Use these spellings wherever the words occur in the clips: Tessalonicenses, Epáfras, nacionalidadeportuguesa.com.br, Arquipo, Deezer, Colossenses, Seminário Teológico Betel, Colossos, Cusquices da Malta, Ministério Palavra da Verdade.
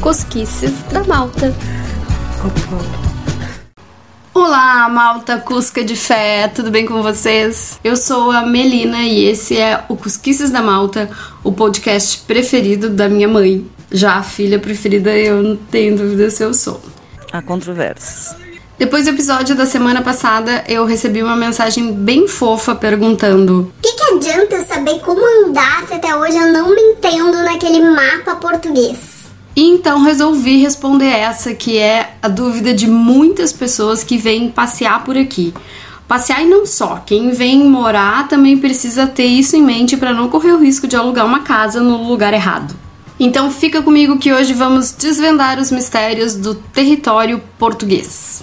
Cusquices da Malta. Olá, malta cusca de fé, tudo bem com vocês? Eu sou a Melina e esse é o Cusquices da Malta, o podcast preferido da minha mãe. Já a filha preferida, eu não tenho dúvida se eu sou. Há controvérsias. Depois do episódio da semana passada, eu recebi uma mensagem bem fofa perguntando: que adianta eu saber como andar se até hoje eu não me entendo naquele mapa português? E então resolvi responder essa, que é a dúvida de muitas pessoas que vêm passear por aqui. Passear e não só, quem vem morar também precisa ter isso em mente para não correr o risco de alugar uma casa no lugar errado. Então fica comigo que hoje vamos desvendar os mistérios do território português.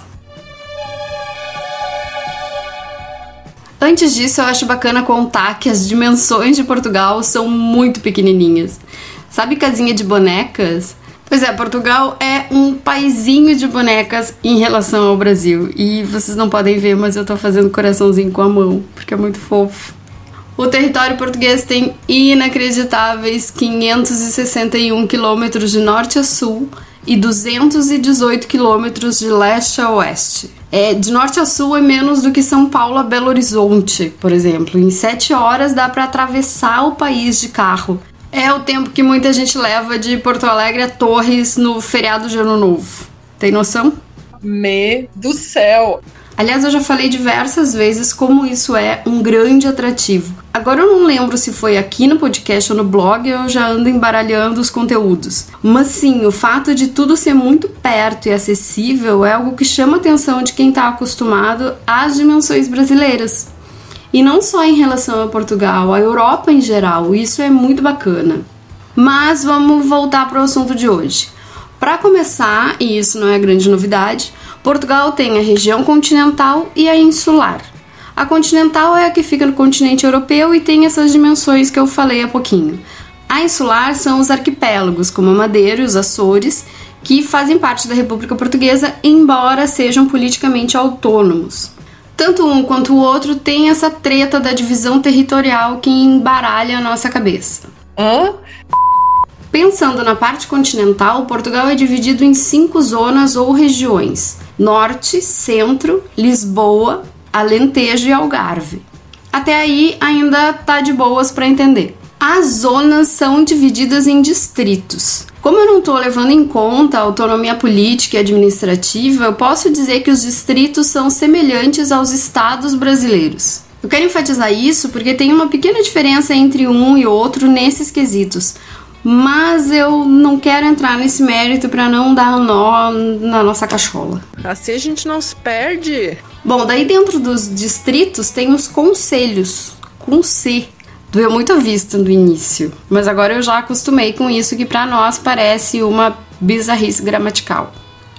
Antes disso, eu acho bacana contar que as dimensões de Portugal são muito pequenininhas. Sabe casinha de bonecas? Pois é, Portugal é um paizinho de bonecas em relação ao Brasil. E vocês não podem ver, mas eu tô fazendo coraçãozinho com a mão, porque é muito fofo. O território português tem inacreditáveis 561 quilômetros de norte a sul e 218 quilômetros de leste a oeste. De norte a sul é menos do que São Paulo a Belo Horizonte, por exemplo. Em 7 horas dá para atravessar o país de carro. É o tempo que muita gente leva de Porto Alegre a Torres no feriado de Ano Novo. Tem noção? Me do céu! Aliás, eu já falei diversas vezes como isso é um grande atrativo. Agora eu não lembro se foi aqui no podcast ou no blog, eu já ando embaralhando os conteúdos. Mas sim, o fato de tudo ser muito perto e acessível é algo que chama a atenção de quem está acostumado às dimensões brasileiras. E não só em relação a Portugal, a Europa em geral, isso é muito bacana. Mas vamos voltar para o assunto de hoje. Para começar, e isso não é grande novidade, Portugal tem a região continental e a insular. A continental é a que fica no continente europeu e tem essas dimensões que eu falei há pouquinho. A insular são os arquipélagos, como a Madeira e os Açores, que fazem parte da República Portuguesa, embora sejam politicamente autônomos. Tanto um quanto o outro tem essa treta da divisão territorial que embaralha a nossa cabeça. Hã? Pensando na parte continental, Portugal é dividido em 5 zonas ou regiões: Norte, Centro, Lisboa, Alentejo e Algarve. Até aí ainda tá de boas para entender. As zonas são divididas em distritos. Como eu não estou levando em conta a autonomia política e administrativa, eu posso dizer que os distritos são semelhantes aos estados brasileiros. Eu quero enfatizar isso porque tem uma pequena diferença entre um e outro nesses quesitos. Mas eu não quero entrar nesse mérito para não dar nó na nossa cachola. Assim a gente não se perde. Bom, daí dentro dos distritos tem os concelhos, com C. Doeu muito a vista no início, mas agora eu já acostumei com isso, que para nós parece uma bizarrice gramatical.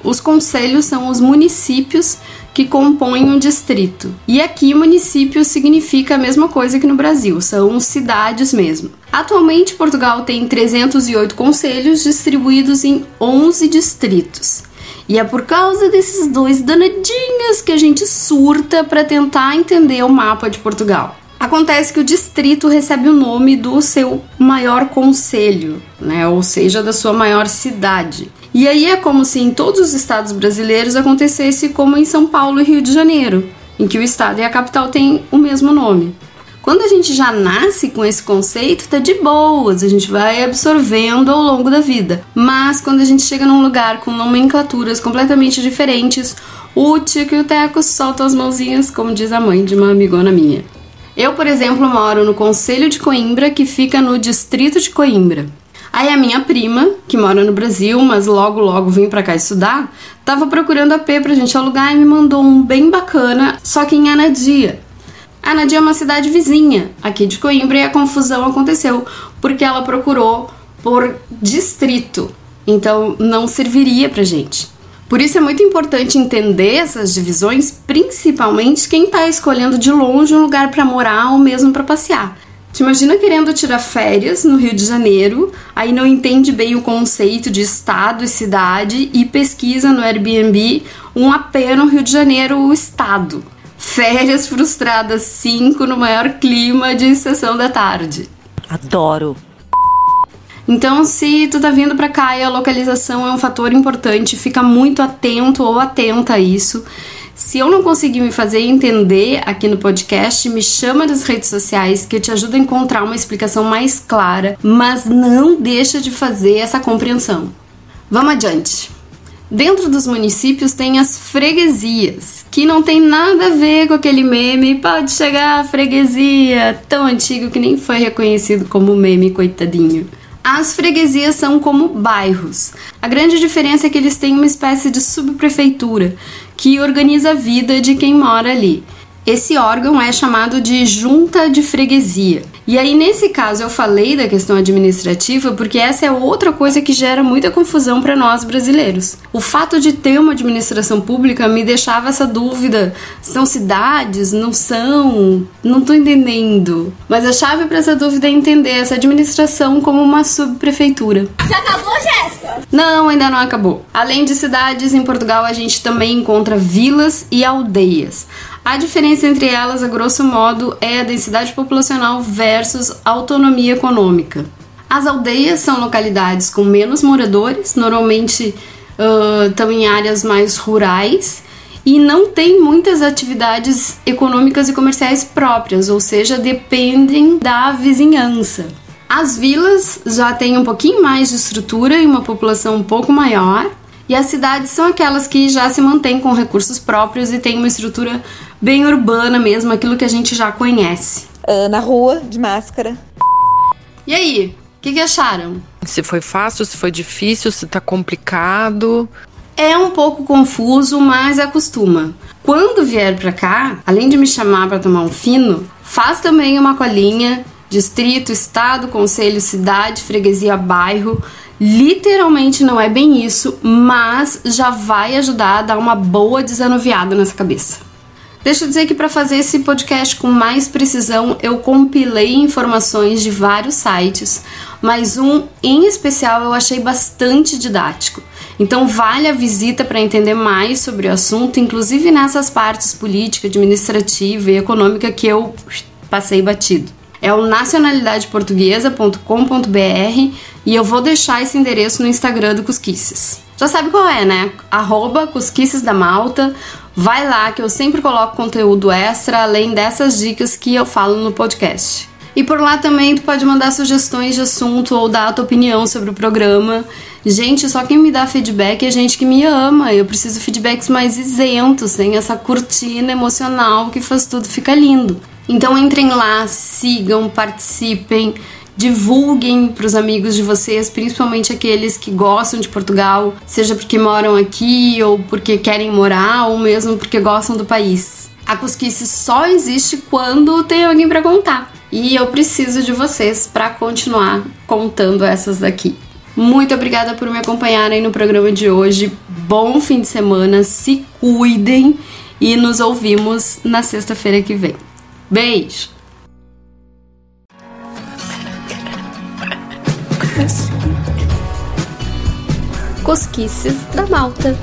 Os concelhos são os municípios que compõem um distrito. E aqui município significa a mesma coisa que no Brasil, são cidades mesmo. Atualmente Portugal tem 308 concelhos distribuídos em 11 distritos. E é por causa desses dois danadinhos que a gente surta para tentar entender o mapa de Portugal. Acontece que o distrito recebe o nome do seu maior concelho, né? Ou seja, da sua maior cidade. E aí é como se em todos os estados brasileiros acontecesse como em São Paulo e Rio de Janeiro, em que o estado e a capital têm o mesmo nome. Quando a gente já nasce com esse conceito, tá de boas, a gente vai absorvendo ao longo da vida. Mas quando a gente chega num lugar com nomenclaturas completamente diferentes, o tico e o teco soltam as mãozinhas, como diz a mãe de uma amigona minha. Eu, por exemplo, moro no Concelho de Coimbra, que fica no distrito de Coimbra. Aí a minha prima, que mora no Brasil, mas logo vim pra cá estudar, tava procurando AP pra gente alugar e me mandou um bem bacana, só que em Anadia. Anadia é uma cidade vizinha aqui de Coimbra e a confusão aconteceu, porque ela procurou por distrito, então não serviria pra gente. Por isso é muito importante entender essas divisões, principalmente quem está escolhendo de longe um lugar para morar ou mesmo para passear. Te imagina querendo tirar férias no Rio de Janeiro, aí não entende bem o conceito de estado e cidade e pesquisa no Airbnb um AP no Rio de Janeiro, o estado. Férias frustradas 5 no maior clima de sessão da tarde. Adoro! Então, se tu tá vindo pra cá e a localização é um fator importante, fica muito atento ou atenta a isso. Se eu não conseguir me fazer entender aqui no podcast, me chama nas redes sociais que eu te ajudo a encontrar uma explicação mais clara, mas não deixa de fazer essa compreensão. Vamos adiante. Dentro dos municípios tem as freguesias, que não tem nada a ver com aquele meme, pode chegar a freguesia, tão antigo que nem foi reconhecido como meme, coitadinho. As freguesias são como bairros. A grande diferença é que eles têm uma espécie de subprefeitura que organiza a vida de quem mora ali. Esse órgão é chamado de junta de freguesia. E aí, nesse caso, eu falei da questão administrativa porque essa é outra coisa que gera muita confusão para nós brasileiros. O fato de ter uma administração pública me deixava essa dúvida. São cidades? Não são? Não tô entendendo. Mas a chave para essa dúvida é entender essa administração como uma subprefeitura. Já acabou, Jéssica? Não, ainda não acabou. Além de cidades, em Portugal a gente também encontra vilas e aldeias. A diferença entre elas, a grosso modo, é a densidade populacional versus autonomia econômica. As aldeias são localidades com menos moradores, normalmente estão em áreas mais rurais e não têm muitas atividades econômicas e comerciais próprias, ou seja, dependem da vizinhança. As vilas já têm um pouquinho mais de estrutura e uma população um pouco maior. E as cidades são aquelas que já se mantêm com recursos próprios e têm uma estrutura bem urbana mesmo, aquilo que a gente já conhece. Na rua, de máscara. E aí, o que acharam? Se foi fácil, se foi difícil, se tá complicado... É um pouco confuso, mas acostuma. Quando vier pra cá, além de me chamar pra tomar um fino, faz também uma colinha, distrito, estado, conselho, cidade, freguesia, bairro... Literalmente não é bem isso, mas já vai ajudar a dar uma boa desanuviada nessa cabeça. Deixa eu dizer que para fazer esse podcast com mais precisão, eu compilei informações de vários sites, mas um em especial eu achei bastante didático. Então vale a visita para entender mais sobre o assunto, inclusive nessas partes política, administrativa e econômica que eu passei batido. É o nacionalidadeportuguesa.com.br e eu vou deixar esse endereço no Instagram do Cusquices. Já sabe qual é, né? @Cusquices da Malta. Vai lá que eu sempre coloco conteúdo extra além dessas dicas que eu falo no podcast. E por lá também tu pode mandar sugestões de assunto ou dar a tua opinião sobre o programa. Gente, só quem me dá feedback é gente que me ama. Eu preciso de feedbacks mais isentos, sem essa cortina emocional que faz tudo ficar lindo. Então entrem lá, sigam, participem, divulguem para os amigos de vocês, principalmente aqueles que gostam de Portugal, seja porque moram aqui ou porque querem morar ou mesmo porque gostam do país. A Cusquice só existe quando tem alguém para contar e eu preciso de vocês para continuar contando essas daqui. Muito obrigada por me acompanharem no programa de hoje, bom fim de semana, se cuidem e nos ouvimos na sexta-feira que vem. Beijo! Cusquices da Malta.